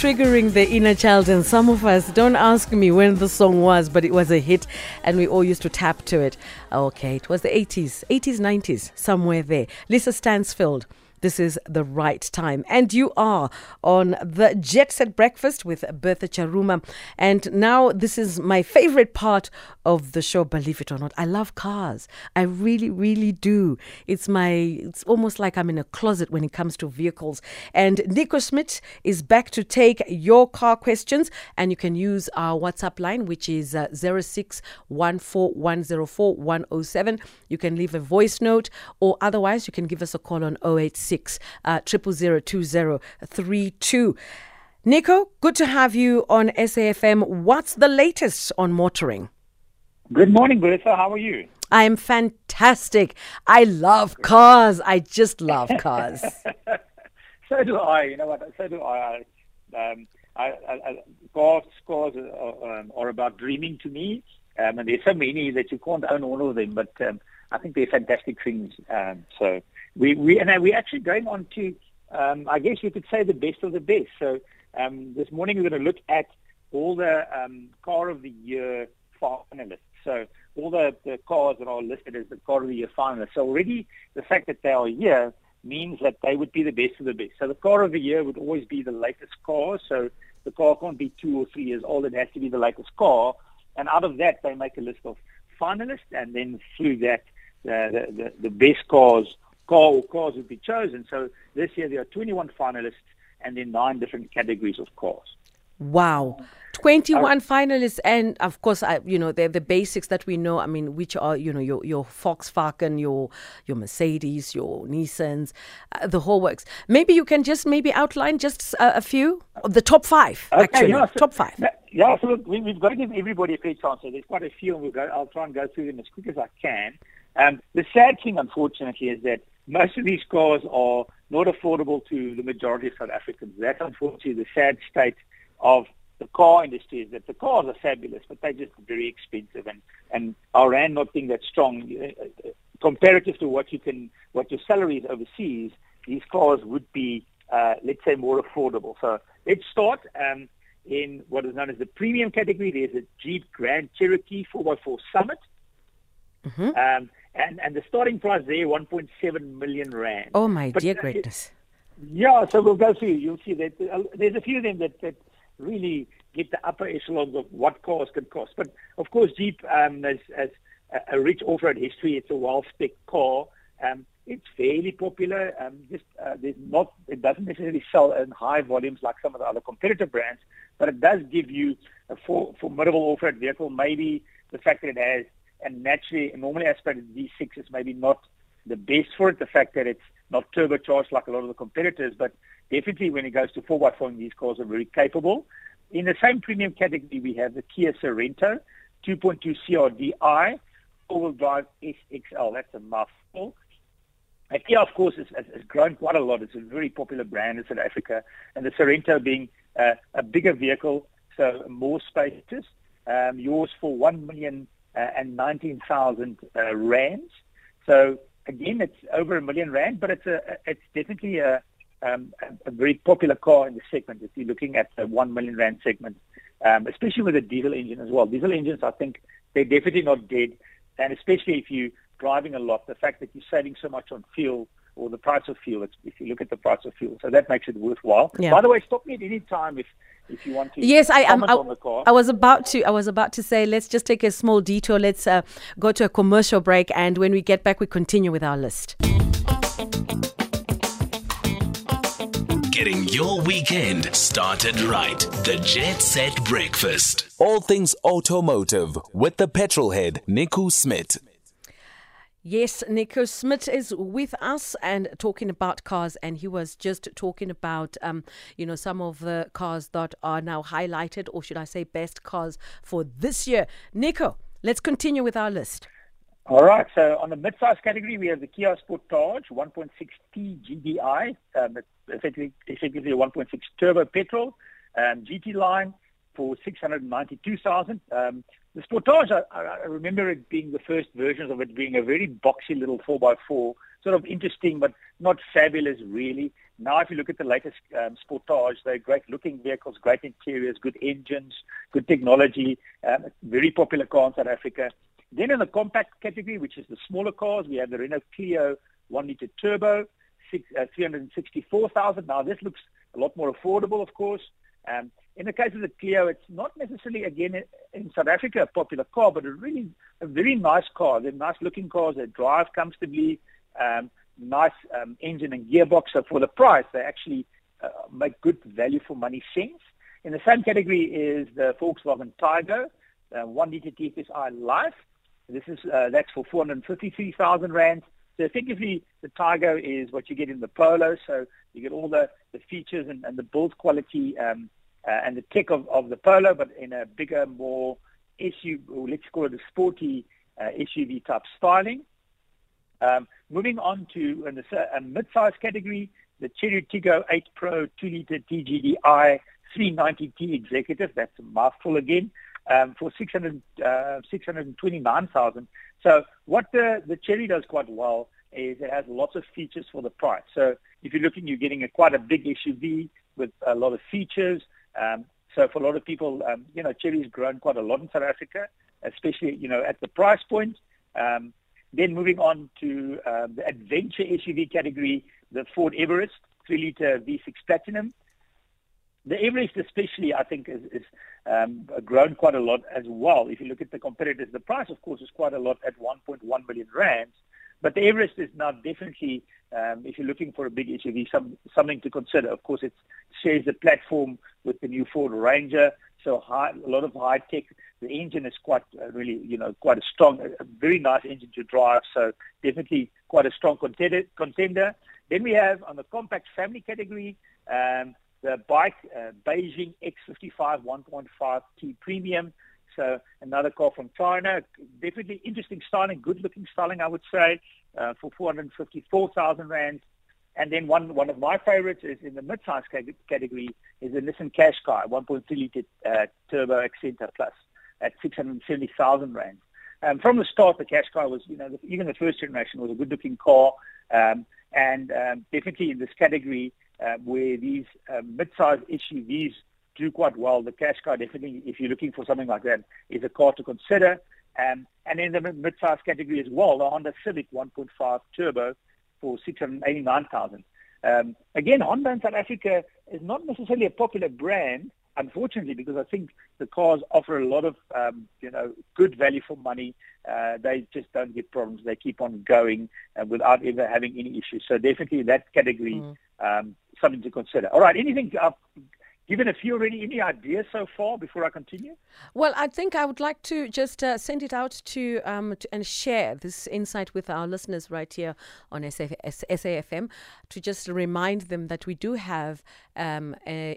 Triggering the inner child, and some of us, don't ask me when the song was, but it was a hit and we all used to tap to it. Okay, it was the 80s, 90s, somewhere there. Lisa Stansfield, this is the right time. And you are on the Jetset Breakfast with Bertha Charuma. And now this is my favorite part of the show, believe it or not. I love cars. I really, really do. It's almost like I'm in a closet when it comes to vehicles. And Nico Smit is back to take your car questions. And you can use our WhatsApp line, which is 06 141 04 107. You can leave a voice note, or otherwise you can give us a call on 086 0002032. Nico, good to have you on SAFM. What's the latest on motoring? Good morning, Bertha. How are you? I am fantastic. I love cars. I just love cars. So do I. You know what? So do I. Cars are about dreaming to me, and there's so many that you can't own all of them. But I think they're fantastic things. So we're actually going on to, I guess you could say, the best of the best. So this morning we're going to look at all the Car of the Year finalists. So all the cars that are listed as the Car of the Year finalists. So already the fact that they are here means that they would be the best of the best. So the Car of the Year would always be the latest car. So the car can't be 2 or 3 years old. It has to be the latest car. And out of that, they make a list of finalists. And then through that, the best cars would be chosen. So this year there are 21 finalists and then 9 different categories of cars. Wow. 21 finalists, and of course, they're the basics that we know. I mean, which are, your Volkswagen, your Mercedes, your Nissans, the whole works. Maybe you can just outline just a few of the top 5, okay, actually. Yeah, so, top 5. Yeah, so look, we've got to give everybody a fair chance. So there's quite a few, and I'll try and go through them as quick as I can. The sad thing, unfortunately, is that most of these cars are not affordable to the majority of South Africans. That's unfortunately the sad state of the car industry, is that the cars are fabulous, but they're just very expensive, and our rand not being that strong, comparative to what your salary is overseas, these cars would be, let's say, more affordable. So let's start in what is known as the premium category. There's a Jeep Grand Cherokee 4x4 Summit, and the starting price there, 1.7 million rand. Oh my dear goodness! Yeah, so we'll go through. You'll see that there's a few of them that really get the upper echelons of what cars can cost. But of course, Jeep has a rich off-road history. It's a well-spec car. It's fairly popular. It doesn't necessarily sell in high volumes like some of the other competitive brands, but it does give you a formidable off-road vehicle. Maybe the fact that it has, and naturally, normally aspirated V6 is maybe not the best for it. The fact that it's not turbocharged like a lot of the competitors, but definitely when it goes to 4x4, these cars are very capable. In the same premium category, we have the Kia Sorento 2.2 CRDI, all-wheel drive SXL. That's a mouthful. And Kia, of course, has grown quite a lot. It's a very popular brand in South Africa, and the Sorento being a bigger vehicle, so more spacious, yours for 1,019,000 rands. So again, it's over R1 million, but it's definitely a very popular car in the segment. If you're looking at the 1 million rand segment, especially with a diesel engine as well. Diesel engines, I think, they're definitely not dead, and especially if you're driving a lot, the fact that you're saving so much on fuel, or the price of fuel. If you look at the price of fuel, so that makes it worthwhile. Yeah. By the way, stop me at any time if you want to. Yes, I am. On the car. I was about to say, let's just take a small detour. Let's go to a commercial break, and when we get back, we continue with our list. Getting your weekend started right. The Jet Set Breakfast. All things automotive with the petrol head, Nico Smit. Yes, Nico Smit is with us and talking about cars, and he was just talking about, some of the cars that are now highlighted, or should I say best cars for this year. Nico, let's continue with our list. All right, so on the mid-size category, we have the Kia Sportage 1.6T GDI, effectively a 1.6 turbo petrol, GT line for 692,000. The Sportage, I remember it being the first versions of it being a very boxy little 4x4, sort of interesting but not fabulous really. Now, if you look at the latest Sportage, they're great-looking vehicles, great interiors, good engines, good technology, very popular car in South Africa. Then in the compact category, which is the smaller cars, we have the Renault Clio 1-litre turbo, 364,000. Now, this looks a lot more affordable, of course. In the case of the Clio, it's not necessarily, again, in South Africa, a popular car, but a very nice car. They're nice-looking cars. They drive comfortably, nice engine and gearbox. So for the price, they actually make good value for money sense. In the same category is the Volkswagen Tiggo, 1-litre TFSI Life. This is that's for 453,000 rand. So effectively, the Tiggo is what you get in the Polo. So you get all the features and the build quality and the tech of the Polo, but in a bigger, more SUV, or let's call it a sporty SUV type styling. Moving on to a mid-size category, the Cherry Tigo 8 Pro 2-litre TGDI 390T Executive. That's a mouthful again. For 629,000. So what the Cherry does quite well is it has lots of features for the price. So if you're looking, you're getting quite a big SUV with a lot of features. So for a lot of people, Cherry's grown quite a lot in South Africa, especially, at the price point. Then moving on to the adventure SUV category, the Ford Everest 3-litre V6 Platinum. The Everest especially, I think, is grown quite a lot as well. If you look at the competitors, the price, of course, is quite a lot at 1.1 million rands. But the Everest is now definitely, if you're looking for a big SUV, something to consider. Of course, it shares the platform with the new Ford Ranger, so a lot of high tech. The engine is quite quite a strong, a very nice engine to drive, so definitely quite a strong contender. Then we have, on the compact family category, the bike, Beijing X55 1.5T Premium, so another car from China. Definitely interesting styling, good-looking styling, I would say, for 454,000 rand. And then one of my favorites is in the mid-size category is the Nissan Qashqai 1.3-litre turbo Accenta Plus at 670,000 rand. From the start, the Qashqai was, even the first generation was a good-looking car, and definitely in this category, where these mid-sized SUVs do quite well. The Qashqai definitely, if you're looking for something like that, is a car to consider. And in the mid-sized category as well, the Honda Civic 1.5 Turbo for 689,000. Again, Honda in South Africa is not necessarily a popular brand, unfortunately, because I think the cars offer a lot of, good value for money. They just don't get problems. They keep on going without ever having any issues. So definitely that category, something to consider. All right, anything I've given a few already, any ideas so far before I continue? Well, I think I would like to just send it out to and share this insight with our listeners right here on SAFM to just remind them that we do have a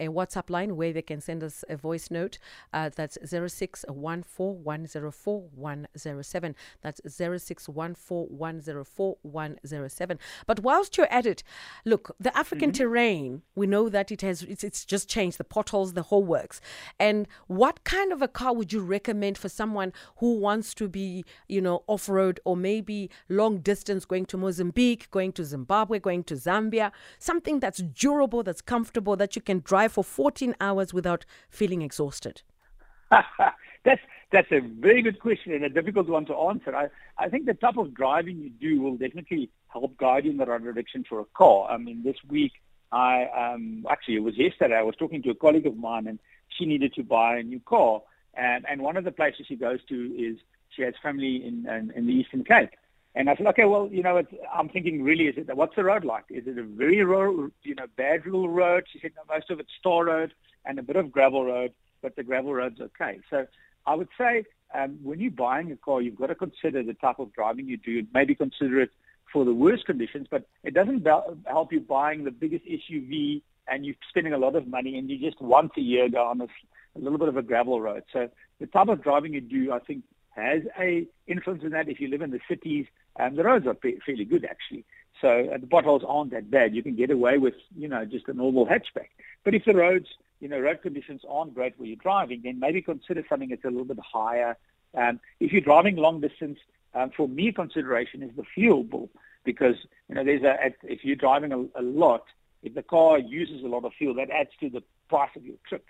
WhatsApp line where they can send us a voice note. That's 0614104107. That's 0614104107. But whilst you're at it, look, the African terrain, we know that it's just changed, the potholes, the whole works. And what kind of a car would you recommend for someone who wants to be, off-road or maybe long distance, going to Mozambique, going to Zimbabwe, going to Zambia, something that's durable, that's comfortable, that you can drive for 14 hours without feeling exhausted? That's a very good question and a difficult one to answer. I think the type of driving you do will definitely help guide you in the right direction for a car. I mean, this week, it was yesterday, I was talking to a colleague of mine and she needed to buy a new car. And one of the places she goes to is she has family in the Eastern Cape. And I said, okay, well, I'm thinking really, what's the road like? Is it a very rural, bad rural road? She said, no, most of it's tar road and a bit of gravel road, but the gravel road's okay. So I would say when you're buying a car, you've got to consider the type of driving you do, maybe consider it for the worst conditions, but it doesn't help you buying the biggest SUV and you're spending a lot of money and you just once a year go on a little bit of a gravel road. So the type of driving you do, I think, has a influence in that. If you live in the cities, the roads are fairly good, actually. So the potholes aren't that bad. You can get away with, just a normal hatchback. But if the roads, road conditions aren't great where you're driving, then maybe consider something that's a little bit higher. If you're driving long distance, for me, consideration is the fuel bill because if you're driving a lot, If the car uses a lot of fuel, that adds to the price of your trip.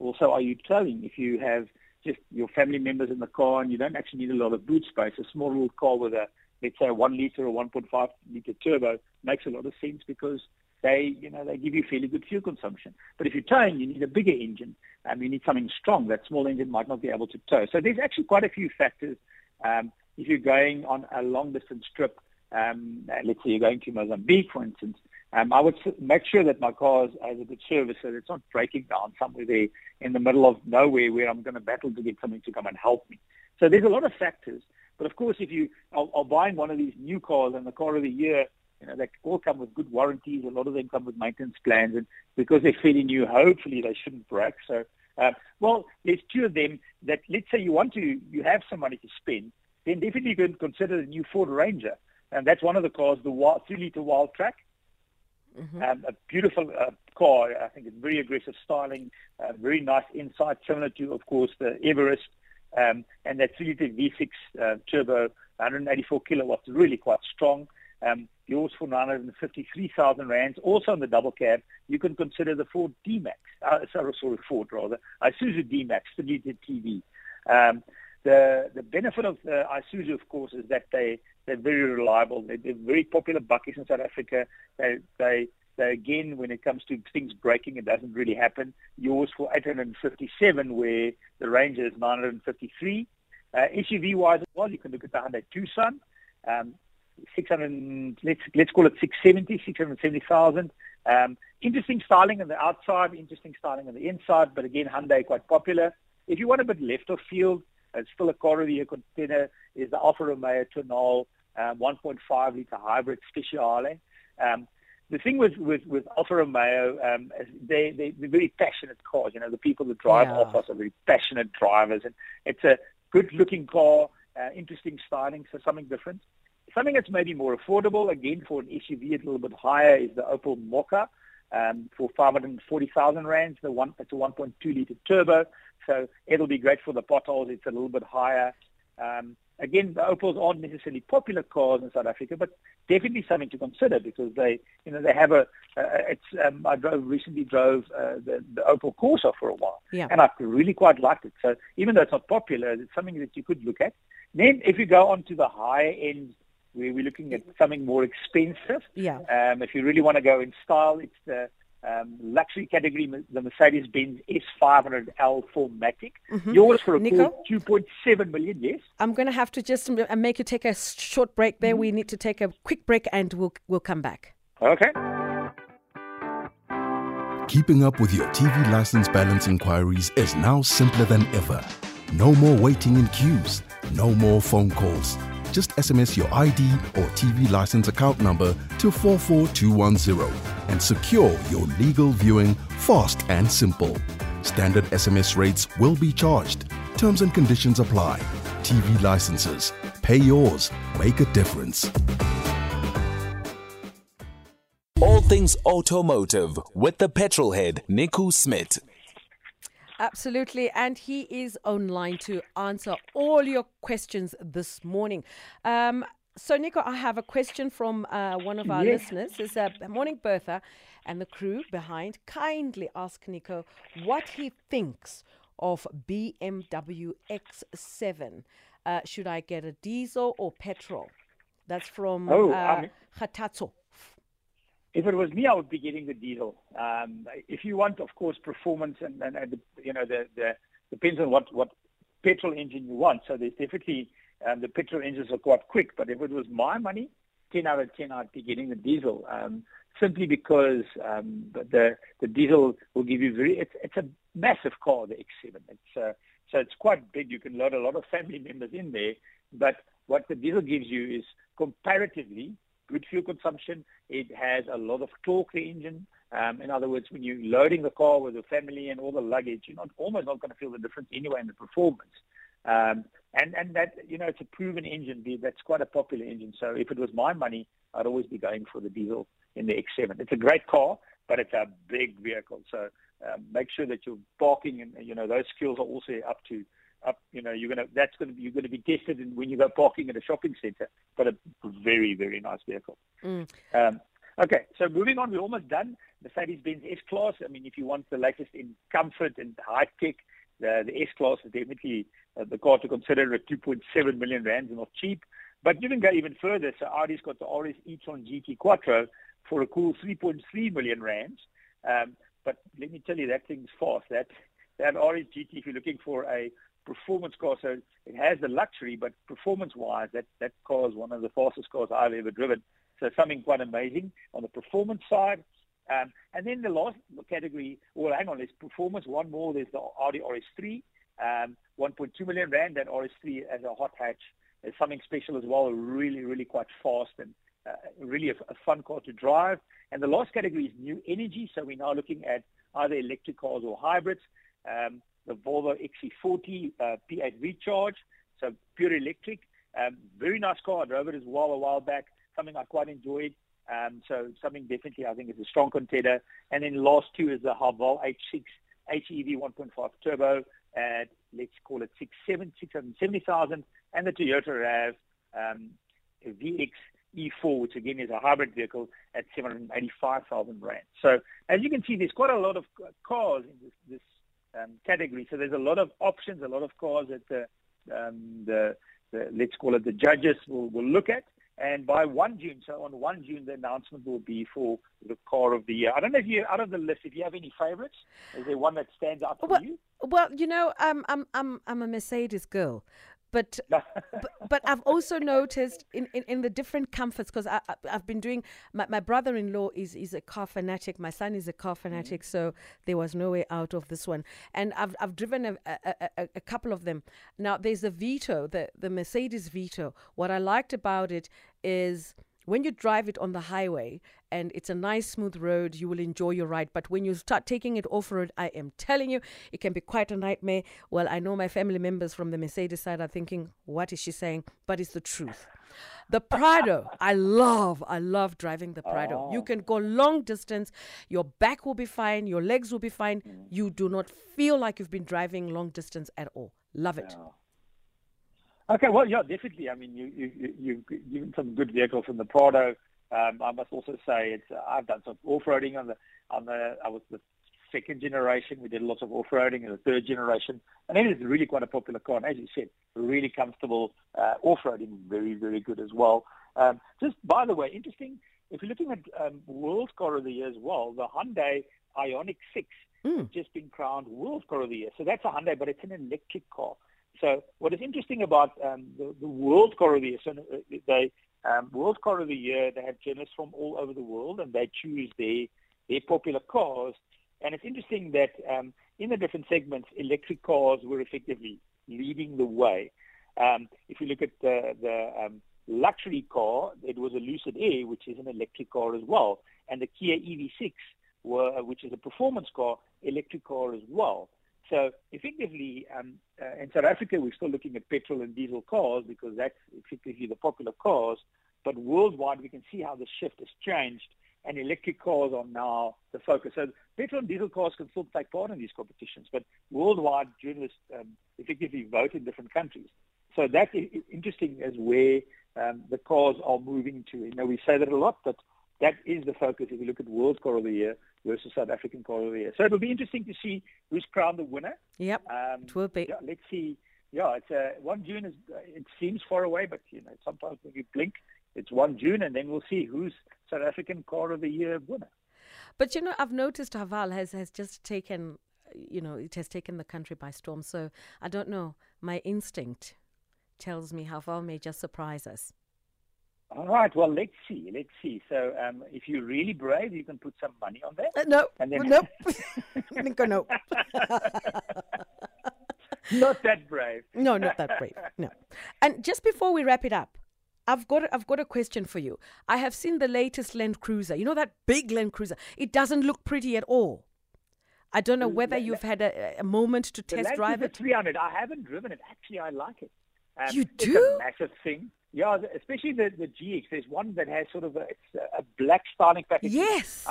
Also, are you towing? If you have just your family members in the car and you don't actually need a lot of boot space, a small little car with a, let's say, 1 litre or 1.5 litre turbo makes a lot of sense because they give you fairly good fuel consumption. But if you're towing, you need a bigger engine. You need something strong. That small engine might not be able to tow. So there's actually quite a few factors. If you're going on a long-distance trip, let's say you're going to Mozambique, for instance, I would make sure that my car has a good service so that it's not breaking down somewhere there in the middle of nowhere where I'm going to battle to get somebody to come and help me. So there's a lot of factors. But, of course, if you are buying one of these new cars and the car of the year, they all come with good warranties. A lot of them come with maintenance plans. And because they're fairly new, hopefully they shouldn't break. So, there's two of them that, let's say you have some money to spend, then definitely you can consider the new Ford Ranger. And that's one of the cars, the 3-litre Wild Track. Mm-hmm. A beautiful car. I think it's very aggressive styling, very nice inside, similar to, of course, the Everest. And that 3-litre V6 turbo, 184 kilowatts, really quite strong. Yours for 953,000 rands. Also in the double cab, you can consider the Ford D-Max. Isuzu D-Max, 3-litre TV. The benefit of Isuzu, of course, is that they're very reliable. They're very popular buckets in South Africa. They again, when it comes to things breaking, it doesn't really happen. Yours for 857, where the Ranger is 953. SUV-wise as well, you can look at the Hyundai Tucson, 600, let's call it 670,000. Interesting styling on the outside, interesting styling on the inside, but again, Hyundai quite popular. If you want a bit left of field, it's still a car of the year contender, is the Alfa Romeo Tonal 1.5 litre hybrid Speciale. The thing with Alfa Romeo, they're very passionate cars. The people that drive Alfas are very passionate drivers. And it's a good-looking car, interesting styling, so something different. Something that's maybe more affordable, again, for an SUV a little bit higher, is the Opel Mokka for 540,000 rands. It's a 1.2 litre turbo, so it'll be great for the potholes. It's a little bit higher. Again, the Opels aren't necessarily popular cars in South Africa, but definitely something to consider because they have a. I recently drove the Opel Corsa for a while, and I really quite liked it. So even though it's not popular, it's something that you could look at. Then, if you go on to the higher end, where we're looking at something more expensive. Yeah. If you really want to go in style, it's the luxury category, the Mercedes-Benz S500L 4MATIC. Mm-hmm. Yours for a cool 2.7 million, yes? I'm going to have to just make you take a short break there. Mm-hmm. We need to take a quick break and we'll come back. Okay. Keeping up with your TV license balance inquiries is now simpler than ever. No more waiting in queues. No more phone calls. Just SMS your ID or TV license account number to 44210 and secure your legal viewing fast and simple. Standard SMS rates will be charged. Terms and conditions apply. TV licenses. Pay yours. Make a difference. All things automotive with the petrol head, Nico Smit. Absolutely, and he is online to answer all your questions this morning. So, Nico, I have a question from one of our listeners. It's Morning Bertha and the crew behind kindly ask Nico what he thinks of BMW X7. Should I get a diesel or petrol? That's from Khatatso. If it was me, I would be getting the diesel. If you want, of course, performance, and depends on what petrol engine you want. So there's definitely the petrol engines are quite quick. But if it was my money, 10 out of 10, I'd be getting the diesel simply because the diesel will give you it's a massive car, the X7. So it's quite big. You can load a lot of family members in there. But what the diesel gives you is comparatively good fuel consumption. It has a lot of torque, the engine. In other words, when you're loading the car with your family and all the luggage, you're almost not going to feel the difference anyway in the performance. And that, it's a proven engine. That's quite a popular engine. So if it was my money, I'd always be going for the diesel in the X7. It's a great car, but it's a big vehicle. So make sure that you're parking and, those skills are also up to you're going to be tested when you go parking at a shopping centre. But a very, very nice vehicle. Okay, so moving on, we're almost done. Mercedes Benz S Class. I mean, if you want the latest in comfort and high tech, the S Class is definitely the car to consider at 2.7 million rands and not cheap. But you can go even further. So Audi's got the RS e-tron GT Quattro for a cool 3.3 million rands. But let me tell you, that thing's fast. That RS GT, if you're looking for a performance car, so it has the luxury, but performance-wise, that car is one of the fastest cars I've ever driven. So something quite amazing on the performance side. And then the last category, well, hang on, there's performance. One more, there's the Audi RS3, 1.2 million rand. That RS3 as a hot hatch is something special as well, really, really quite fast and really a fun car to drive. And the last category is new energy. So we're now looking at either electric cars or hybrids. The Volvo XC40 P8 Recharge, so pure electric. Very nice car. I drove it as well a while back, something I quite enjoyed. So something definitely I think is a strong contender. And then last two is the Haval H6 HEV 1.5 Turbo at, let's call it 670,000, and the Toyota RAV VX E4, which again is a hybrid vehicle at 785,000 rand. So as you can see, there's quite a lot of cars in this category. So there's a lot of options, a lot of cars that the let's call it the judges will look at. And by 1 June, so on 1 June, the announcement will be for the car of the year. I don't know if you're out of the list, if you have any favourites. Is there one that stands out for you? Well, you know, I'm a Mercedes girl. But I've also noticed in the different comforts, because I've been doing, my brother-in-law is a car fanatic, my son is a car fanatic, so there was no way out of this one. And I've driven a couple of them. Now, there's the Vito, the Mercedes Vito. What I liked about it is when you drive it on the highway and it's a nice smooth road, you will enjoy your ride. But when you start taking it off-road, I am telling you, it can be quite a nightmare. Well, I know my family members from the Mercedes side are thinking, what is she saying? But it's the truth. The Prado, I love driving the Prado. Oh. You can go long distance. Your back will be fine. Your legs will be fine. You do not feel like you've been driving long distance at all. Love it. Yeah. Okay, well, yeah, definitely. I mean, you've given some good vehicles in the Prado. I must also say I've done some off-roading I was the second generation. We did lots of off-roading in the third generation. And it is really quite a popular car. And as you said, really comfortable off-roading, very, very good as well. Just, by the way, interesting, if you're looking at World Car of the Year as well, the Hyundai Ioniq 6 has just been crowned World Car of the Year. So that's a Hyundai, but it's an electric car. So what is interesting about the World Car of the Year, so World Car of the Year, they have journalists from all over the world, and they choose their popular cars. And it's interesting that in the different segments, electric cars were effectively leading the way. If you look at the luxury car, it was a Lucid Air, which is an electric car as well, and the Kia EV6, which is a performance car, electric car as well. So effectively, in South Africa, we're still looking at petrol and diesel cars because that's effectively the popular cars. But worldwide, we can see how the shift has changed, and electric cars are now the focus. So petrol and diesel cars can still take part in these competitions, but worldwide, journalists effectively vote in different countries. So that is interesting as where the cars are moving to. You know, we say that a lot, but that is the focus if you look at World Car of the Year versus South African Car of the Year. So it'll be interesting to see who's crowned the winner. Yep, it will be. Yeah, let's see. Yeah, it's 1 June. It seems far away, but you know sometimes when you blink, it's 1 June, and then we'll see who's South African Car of the Year winner. But, you know, I've noticed Haval has just taken, you know, it has taken the country by storm. So I don't know. My instinct tells me Haval may just surprise us. All right. Well, let's see. So if you're really brave, you can put some money on that. No. And then nope. Nico, no. Not that brave. No, not that brave. No. And just before we wrap it up, I've got a question for you. I have seen the latest Land Cruiser. You know that big Land Cruiser? It doesn't look pretty at all. I don't know whether you've had a moment to test drive it. The Land Cruiser 300. I haven't driven it. Actually, I like it. You do? It's a massive thing. Yeah, especially the GX. There's one that has sort of a black styling package. Yes.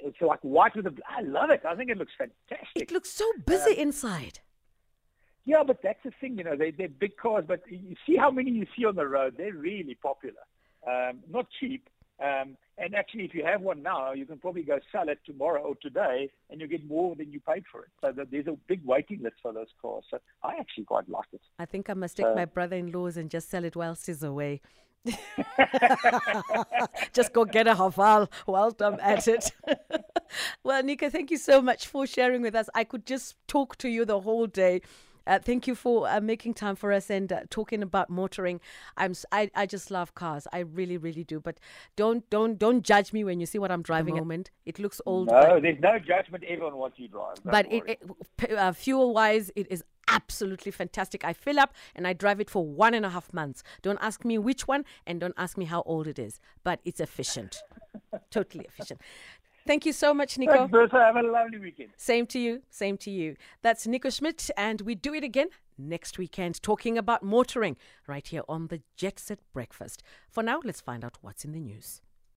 It's like white with a black. I love it. I think it looks fantastic. It looks so busy inside. Yeah, but that's the thing. You know, they're big cars, but you see how many you see on the road. They're really popular. Not cheap. And actually, if you have one now, you can probably go sell it tomorrow or today, and you get more than you paid for it. So there's a big waiting list for those cars. So I actually quite like it. I think I must take my brother-in-law's and just sell it whilst he's away. Just go get a Haval while I'm at it. Well, Nico, thank you so much for sharing with us. I could just talk to you the whole day. Thank you for making time for us and talking about motoring. I just love cars. I really, really do. But don't judge me when you see what I'm driving at the moment. It looks old. No, there's no judgment ever on what you drive. But fuel-wise, it is absolutely fantastic. I fill up and I drive it for 1.5 months. Don't ask me which one and don't ask me how old it is. But it's efficient. Totally efficient. Thank you so much, Nico. Thanks, Bertha. Have a lovely weekend. Same to you. Same to you. That's Nico Smit, and we do it again next weekend, talking about motoring right here on the Jetset Breakfast. For now, let's find out what's in the news.